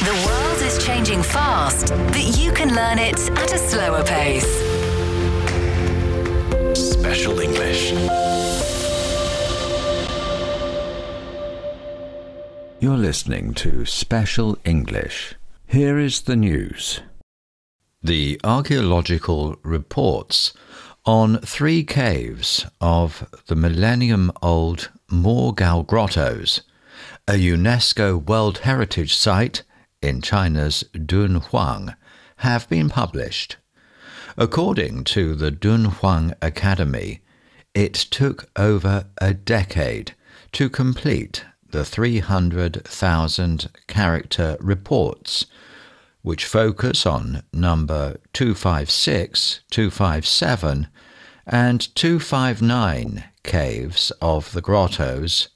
The world is changing fast, but you can learn it at a slower pace. Special English. You're listening to Special English. Here is the news. The archaeological reports on three caves of the millennium-old Mogao Grottoes, a UNESCO World Heritage Site in China's Dunhuang, have been published. According to the Dunhuang Academy, it took over a decade to complete the 300,000-character reports, which focus on number 256, 257, and 259 caves of the grottoes,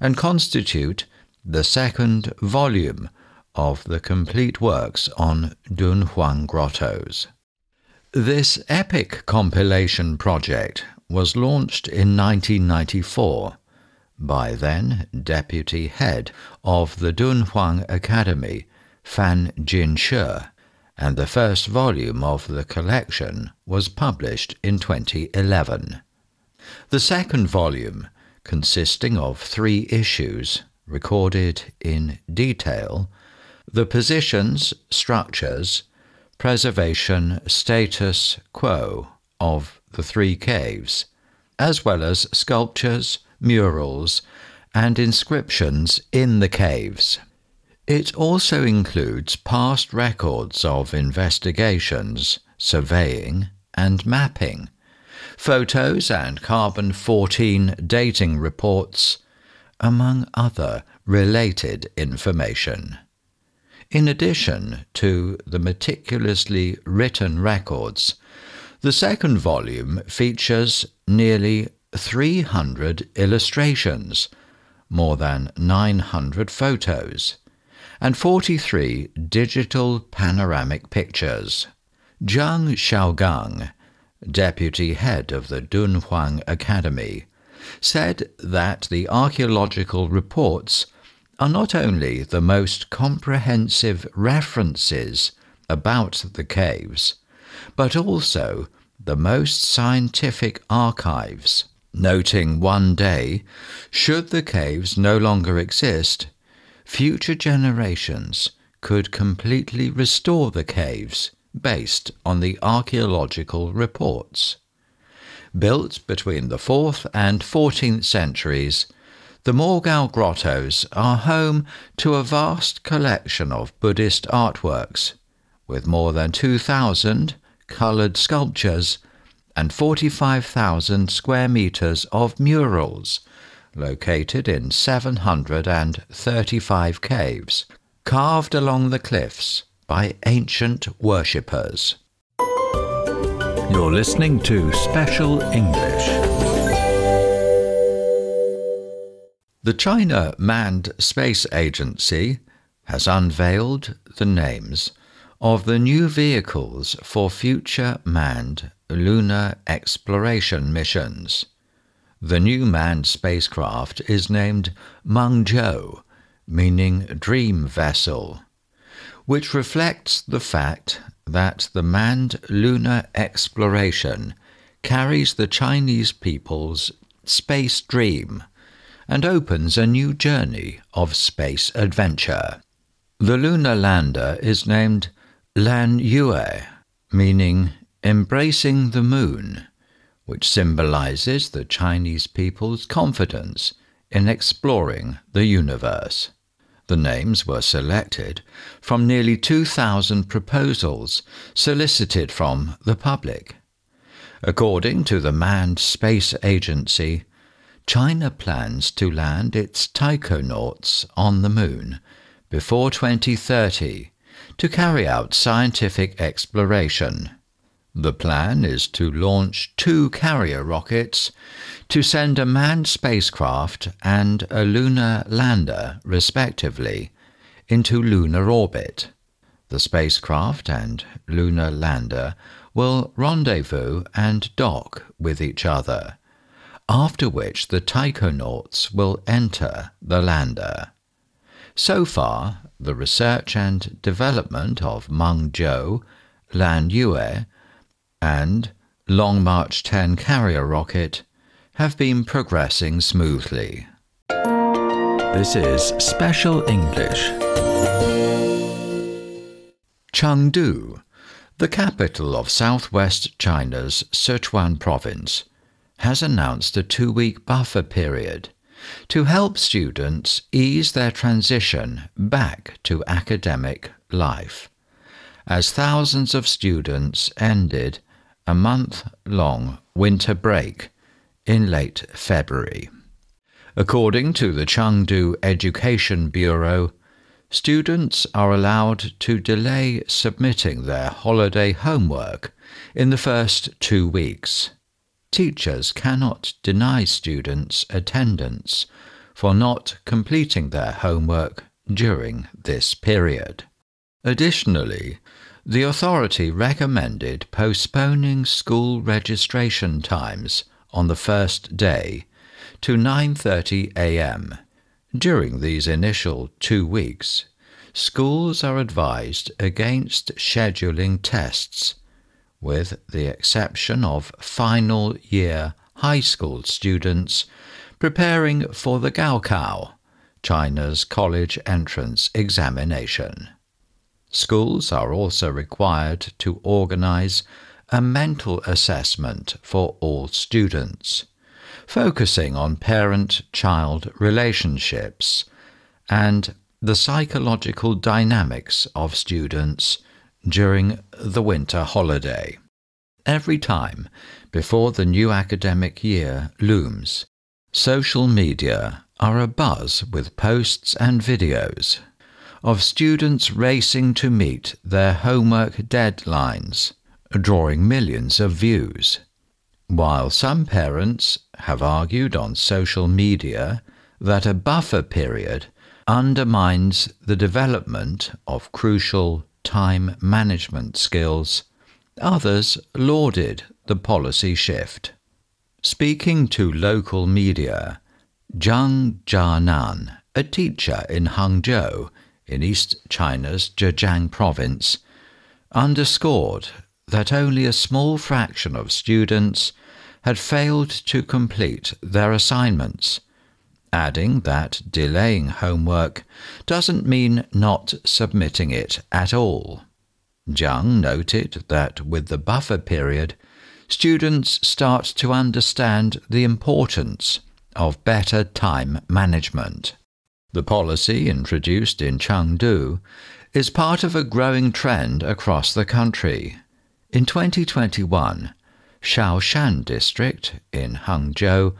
and constitute the second volume of the complete works on Dunhuang Grottoes. This epic compilation project was launched in 1994 by then deputy head of the Dunhuang Academy, Fan Jinshu, and the first volume of the collection was published in 2011. The second volume, consisting of three issues, recorded in detail the positions, structures, preservation status quo of the three caves, as well as sculptures, murals, and inscriptions in the caves. It also includes past records of investigations, surveying, and mapping, photos and carbon-14 dating reports, among other related information. In addition to the meticulously written records, the second volume features nearly 300 illustrations, more than 900 photos, and 43 digital panoramic pictures. Zhang Xiaogang, deputy head of the Dunhuang Academy, said that the archaeological reports are not only the most comprehensive references about the caves, but also the most scientific archives, noting one day, should the caves no longer exist, future generations could completely restore the caves based on the archaeological reports. Built between the 4th and 14th centuries, the Mogao Grottoes are home to a vast collection of Buddhist artworks, with more than 2,000 coloured sculptures and 45,000 square metres of murals, located in 735 caves, carved along the cliffs by ancient worshippers. You're listening to Special English. The China Manned Space Agency has unveiled the names of the new vehicles for future manned lunar exploration missions. The new manned spacecraft is named Mengzhou, meaning dream vessel, which reflects the fact that the manned lunar exploration carries the Chinese people's space dream and opens a new journey of space adventure. The lunar lander is named Lan Yue, meaning embracing the moon, which symbolizes the Chinese people's confidence in exploring the universe. The names were selected from nearly 2,000 proposals solicited from the public. According to the Manned Space Agency, China plans to land its taikonauts on the moon before 2030 to carry out scientific exploration. The plan is to launch two carrier rockets to send a manned spacecraft and a lunar lander, respectively, into lunar orbit. The spacecraft and lunar lander will rendezvous and dock with each other, after which the taikonauts will enter the lander. So far, the research and development of Mengzhou, Lan Yue, and Long March 10 carrier rocket have been progressing smoothly. This is Special English. Chengdu, the capital of southwest China's Sichuan province, has announced a 2-week buffer period to help students ease their transition back to academic life, as thousands of students ended a month-long winter break in late February. According to the Chengdu Education Bureau, students are allowed to delay submitting their holiday homework in the first 2 weeks. Teachers cannot deny students attendance for not completing their homework during this period. Additionally, the authority recommended postponing school registration times on the first day to 9:30 a.m. During these initial 2 weeks, schools are advised against scheduling tests, with the exception of final-year high school students preparing for the Gaokao, China's college entrance examination. Schools are also required to organize a mental assessment for all students, focusing on parent-child relationships and the psychological dynamics of students during the winter holiday. Every time before the new academic year looms, social media are abuzz with posts and videos of students racing to meet their homework deadlines, drawing millions of views. While some parents have argued on social media that a buffer period undermines the development of crucial time management skills, others lauded the policy shift. Speaking to local media, Zhang Jianan, a teacher in Hangzhou in East China's Zhejiang province, underscored that only a small fraction of students had failed to complete their assignments, adding that delaying homework doesn't mean not submitting it at all. Zhang noted that with the buffer period, students start to understand the importance of better time management. The policy introduced in Chengdu is part of a growing trend across the country. In 2021, Shaoshan District in Hangzhou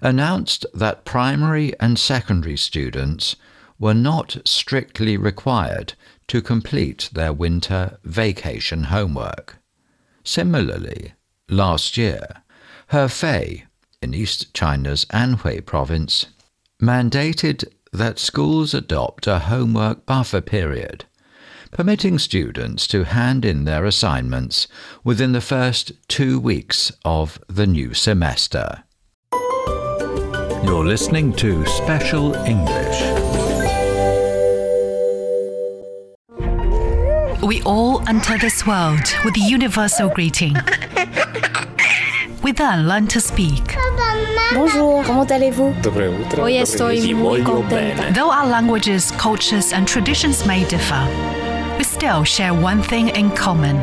announced that primary and secondary students were not strictly required to complete their winter vacation homework. Similarly, last year, Hefei in East China's Anhui province mandated that schools adopt a homework buffer period, permitting students to hand in their assignments within the first 2 weeks of the new semester. You're listening to Special English. We all enter this world with a universal greeting. We then learn to speak. Bonjour, comment allez-vous? Hoy estoy muy contenta. Though our languages, cultures, and traditions may differ, we still share one thing in common.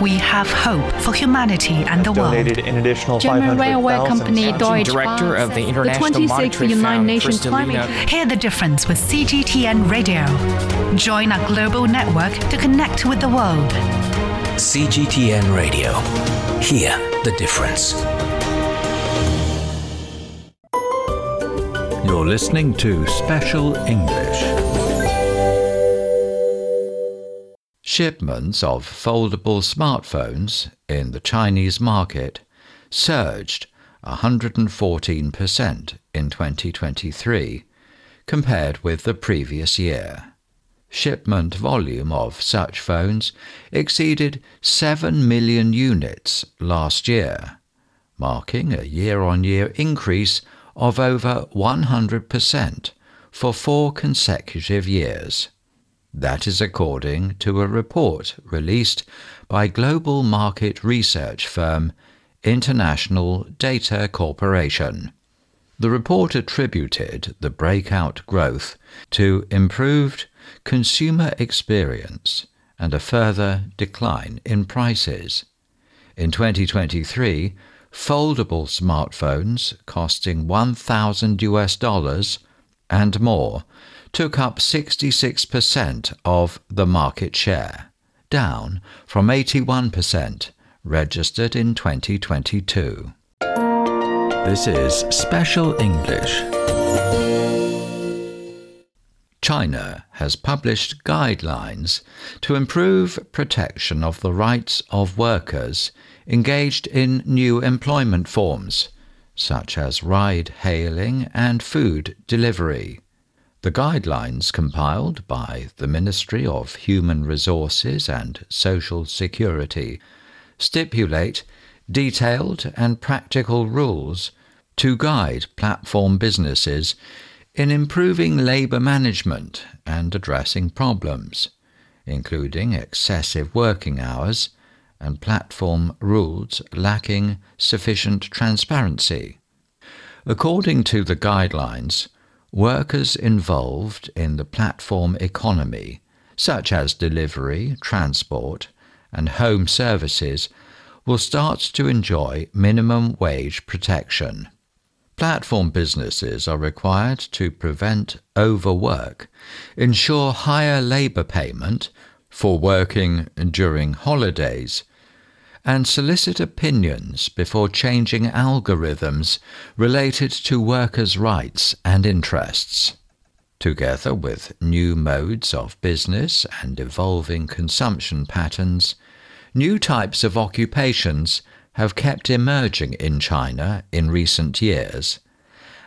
We have hope for humanity and the world. An additional German railway company Deutsche Director of the International Monetary Fund, Chris Delita. Hear the difference with CGTN Radio. Join our global network to connect with the world. CGTN Radio. Hear the difference. You're listening to Special English. Shipments of foldable smartphones in the Chinese market surged 114% in 2023 compared with the previous year. Shipment volume of such phones exceeded 7 million units last year, marking a year-on-year increase of over 100% for 4 consecutive years. That is according to a report released by global market research firm International Data Corporation. The report attributed the breakout growth to improved consumer experience and a further decline in prices. In 2023, foldable smartphones costing $1,000 and more took up 66% of the market share, down from 81% registered in 2022. This is Special English. China has published guidelines to improve protection of the rights of workers engaged in new employment forms, such as ride-hailing and food delivery. The guidelines compiled by the Ministry of Human Resources and Social Security stipulate detailed and practical rules to guide platform businesses in improving labor management and addressing problems, including excessive working hours and platform rules lacking sufficient transparency. According to the guidelines, workers involved in the platform economy, such as delivery, transport, and home services, will start to enjoy minimum wage protection. Platform businesses are required to prevent overwork, ensure higher labour payment for working during holidays, and solicit opinions before changing algorithms related to workers' rights and interests. Together with new modes of business and evolving consumption patterns, new types of occupations have kept emerging in China in recent years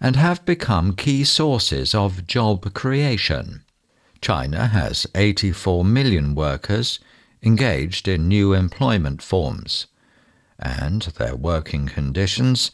and have become key sources of job creation. China has 84 million workers engaged in new employment forms, and their working conditions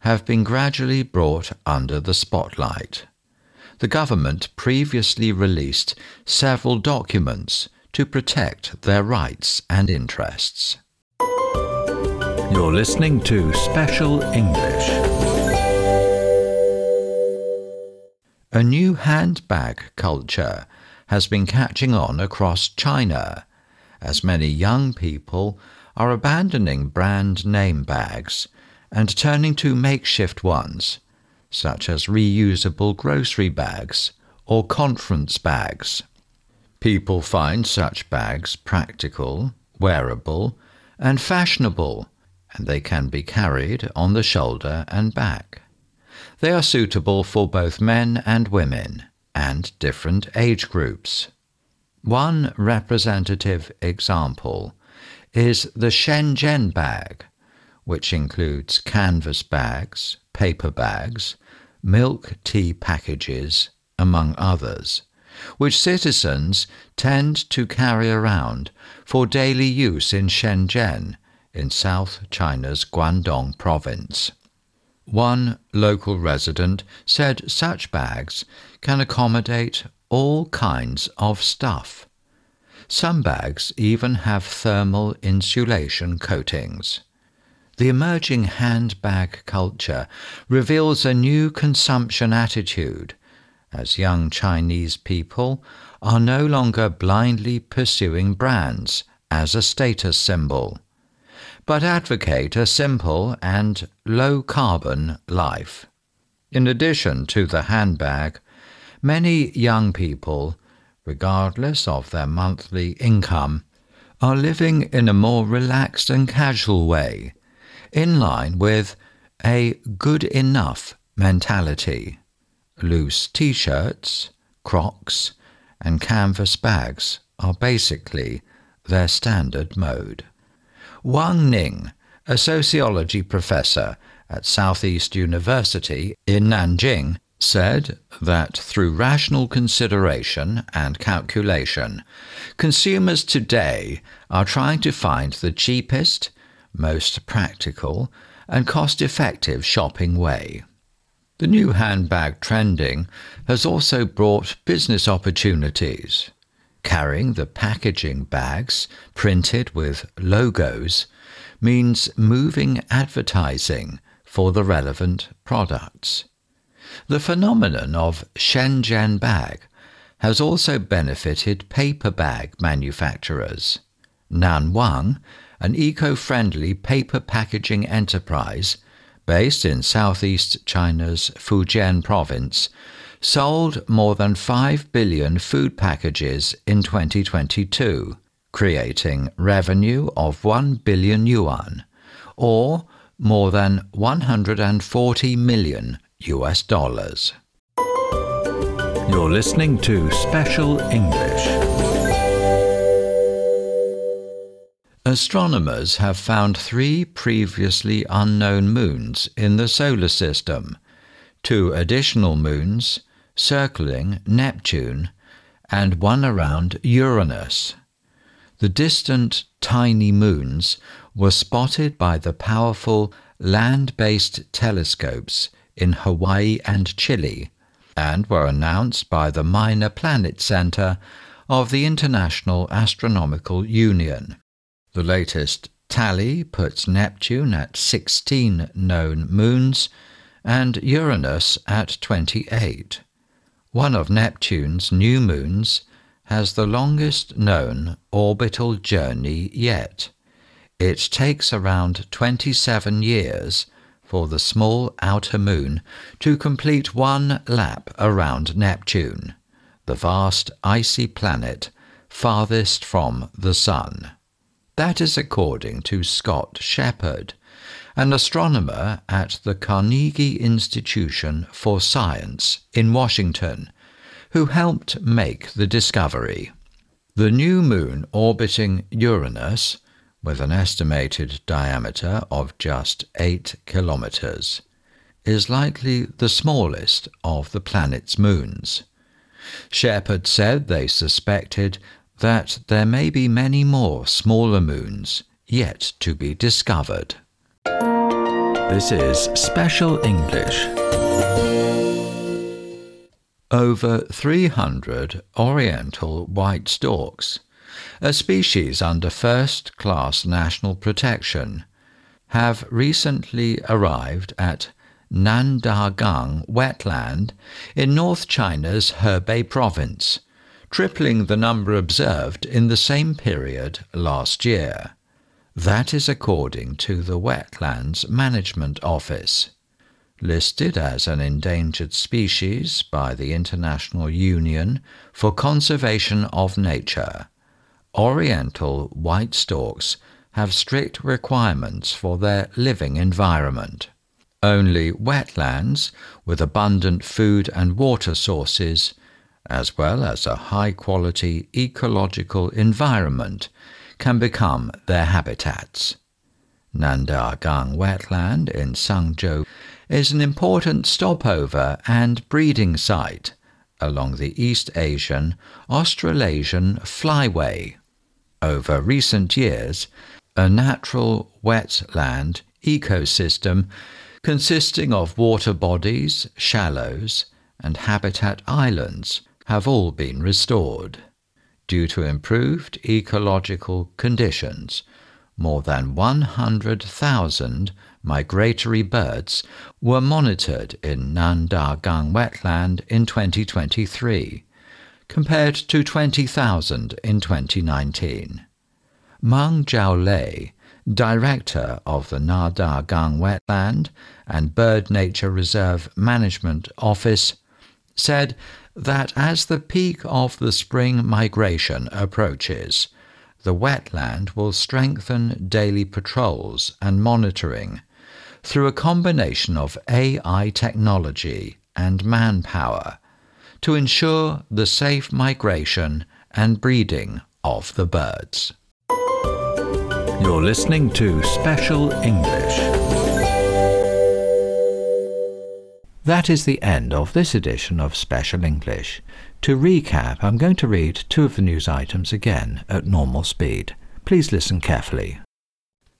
have been gradually brought under the spotlight. The government previously released several documents to protect their rights and interests. You're listening to Special English. A new handbag culture has been catching on across China, as many young people are abandoning brand name bags and turning to makeshift ones, such as reusable grocery bags or conference bags. People find such bags practical, wearable, and fashionable, and they can be carried on the shoulder and back. They are suitable for both men and women, and different age groups. One representative example is the Shenzhen bag, which includes canvas bags, paper bags, milk tea packages, among others, which citizens tend to carry around for daily use in Shenzhen, in South China's Guangdong province. One local resident said such bags can accommodate all kinds of stuff. Some bags even have thermal insulation coatings. The emerging handbag culture reveals a new consumption attitude, as young Chinese people are no longer blindly pursuing brands as a status symbol, but advocate a simple and low-carbon life. In addition to the handbag, many young people, regardless of their monthly income, are living in a more relaxed and casual way, in line with a good enough mentality. Loose t-shirts, Crocs, and canvas bags are basically their standard mode. Wang Ning, a sociology professor at Southeast University in Nanjing, said that through rational consideration and calculation, consumers today are trying to find the cheapest, most practical, and cost-effective shopping way. The new handbag trending has also brought business opportunities. carrying the packaging bags printed with logos means moving advertising for the relevant products. The phenomenon of Shenzhen bag has also benefited paper bag manufacturers. Nanwang, an eco-friendly paper packaging enterprise based in southeast China's Fujian province, sold more than 5 billion food packages in 2022, creating revenue of 1 billion yuan, or more than $140 million. You're listening to Special English. Astronomers have found 3 previously unknown moons in the solar system, 2 additional moons circling Neptune, and 1 around Uranus. The distant tiny moons were spotted by the powerful land-based telescopes in Hawaii and Chile, and were announced by the Minor Planet Center of the International Astronomical Union. The latest tally puts Neptune at 16 known moons and Uranus at 28. One of Neptune's new moons has the longest known orbital journey yet. It takes around 27 years for the small outer moon to complete 1 lap around Neptune, the vast icy planet farthest from the Sun. That is according to Scott Sheppard, an astronomer at the Carnegie Institution for Science in Washington, who helped make the discovery. The new moon orbiting Uranus, with an estimated diameter of just 8 kilometers, is likely the smallest of the planet's moons. Sheppard said they suspected that there may be many more smaller moons yet to be discovered. This is Special English. Over 300 oriental white storks, a species under first-class national protection, have recently arrived at Nandagang Wetland in North China's Hebei province, tripling the number observed in the same period last year. That is according to the Wetlands Management Office. Listed as an endangered species by the International Union for Conservation of Nature, oriental white storks have strict requirements for their living environment. Only wetlands with abundant food and water sources, as well as a high-quality ecological environment, can become their habitats. Nandagang Wetland in Sangzhou is an important stopover and breeding site along the East Asian-Australasian flyway. Over recent years, a natural wetland ecosystem consisting of water bodies, shallows, and habitat islands have all been restored. Due to improved ecological conditions, more than 100,000 migratory birds were monitored in Nandagang Wetland in 2023, compared to 20,000 in 2019. Meng Zhao Lei, director of the Nandagang Wetland and Bird Nature Reserve Management Office, said that as the peak of the spring migration approaches, the wetland will strengthen daily patrols and monitoring through a combination of AI technology and manpower to ensure the safe migration and breeding of the birds. You're listening to Special English. That is the end of this edition of Special English. To recap, I'm going to read 2 of the news items again at normal speed. Please listen carefully.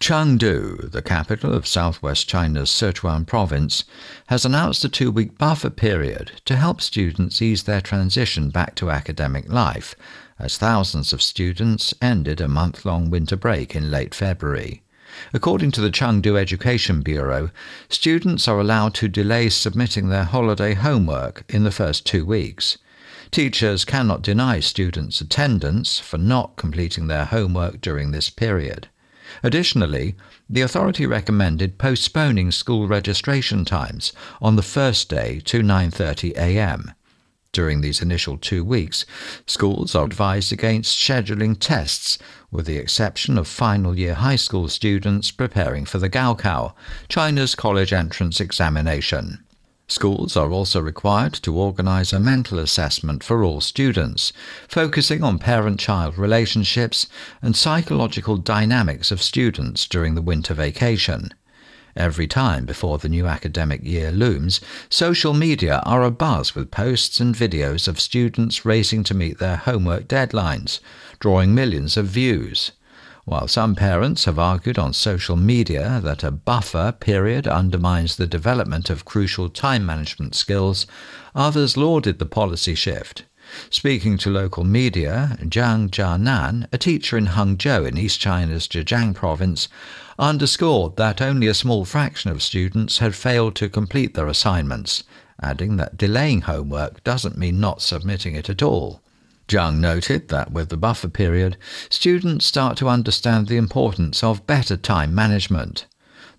Chengdu, the capital of southwest China's Sichuan province, has announced a 2-week buffer period to help students ease their transition back to academic life as thousands of students ended a month-long winter break in late February. According to the Chengdu Education Bureau, students are allowed to delay submitting their holiday homework in the first 2 weeks. Teachers cannot deny students attendance for not completing their homework during this period. Additionally, the authority recommended postponing school registration times on the first day to 9:30 a.m. During these initial 2 weeks, schools are advised against scheduling tests, with the exception of final-year high school students preparing for the Gaokao, China's college entrance examination. Schools are also required to organize a mental assessment for all students, focusing on parent-child relationships and psychological dynamics of students during the winter vacation. Every time before the new academic year looms, social media are abuzz with posts and videos of students racing to meet their homework deadlines, drawing millions of views. While some parents have argued on social media that a buffer period undermines the development of crucial time management skills, others lauded the policy shift. Speaking to local media, Zhang Jianan, a teacher in Hangzhou in East China's Zhejiang province, underscored that only a small fraction of students had failed to complete their assignments, adding that delaying homework doesn't mean not submitting it at all. Zhang noted that with the buffer period, students start to understand the importance of better time management.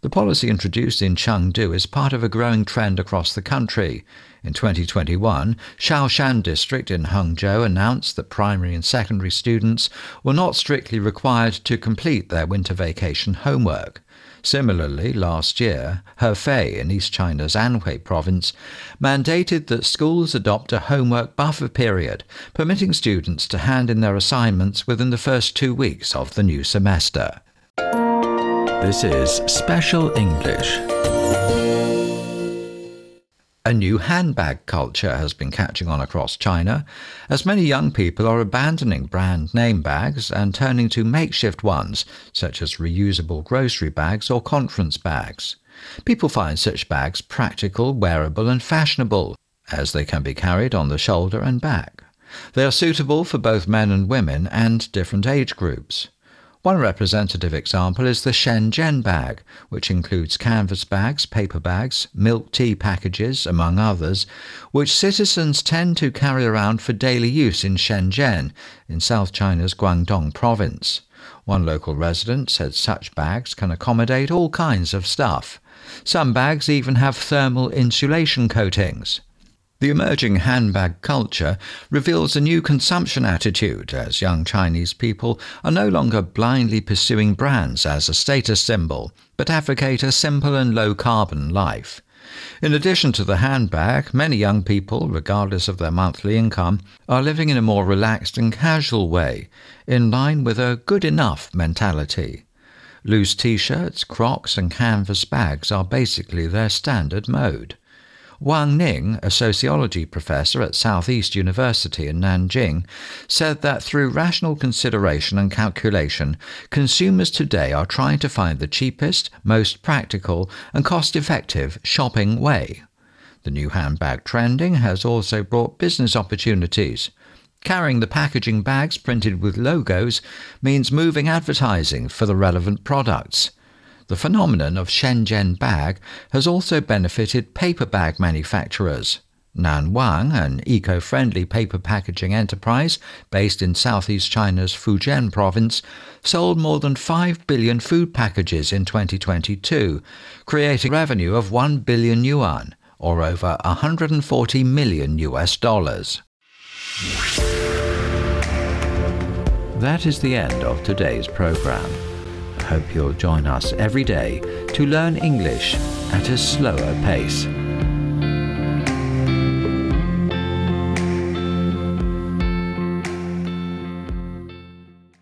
The policy introduced in Chengdu is part of a growing trend across the country. In 2021, Shaoshan District in Hangzhou announced that primary and secondary students were not strictly required to complete their winter vacation homework. Similarly, last year, Hefei in East China's Anhui province mandated that schools adopt a homework buffer period, permitting students to hand in their assignments within the first 2 weeks of the new semester. This is Special English. A new handbag culture has been catching on across China, as many young people are abandoning brand name bags and turning to makeshift ones, such as reusable grocery bags or conference bags. People find such bags practical, wearable and fashionable, as they can be carried on the shoulder and back. They are suitable for both men and women and different age groups. One representative example is the Shenzhen bag, which includes canvas bags, paper bags, milk tea packages, among others, which citizens tend to carry around for daily use in Shenzhen, in South China's Guangdong province. One local resident said such bags can accommodate all kinds of stuff. Some bags even have thermal insulation coatings. The emerging handbag culture reveals a new consumption attitude, as young Chinese people are no longer blindly pursuing brands as a status symbol, but advocate a simple and low-carbon life. In addition to the handbag, many young people, regardless of their monthly income, are living in a more relaxed and casual way, in line with a good enough mentality. Loose t-shirts, Crocs and canvas bags are basically their standard mode. Wang Ning, a sociology professor at Southeast University in Nanjing, said that through rational consideration and calculation, consumers today are trying to find the cheapest, most practical and cost-effective shopping way. The new handbag trending has also brought business opportunities. Carrying the packaging bags printed with logos means moving advertising for the relevant products. The phenomenon of Shenzhen bag has also benefited paper bag manufacturers. Nanwang, an eco-friendly paper packaging enterprise based in southeast China's Fujian province, sold more than 5 billion food packages in 2022, creating revenue of 1 billion yuan, or over $140 million. That is the end of today's program. Hope you'll join us every day to learn English at a slower pace.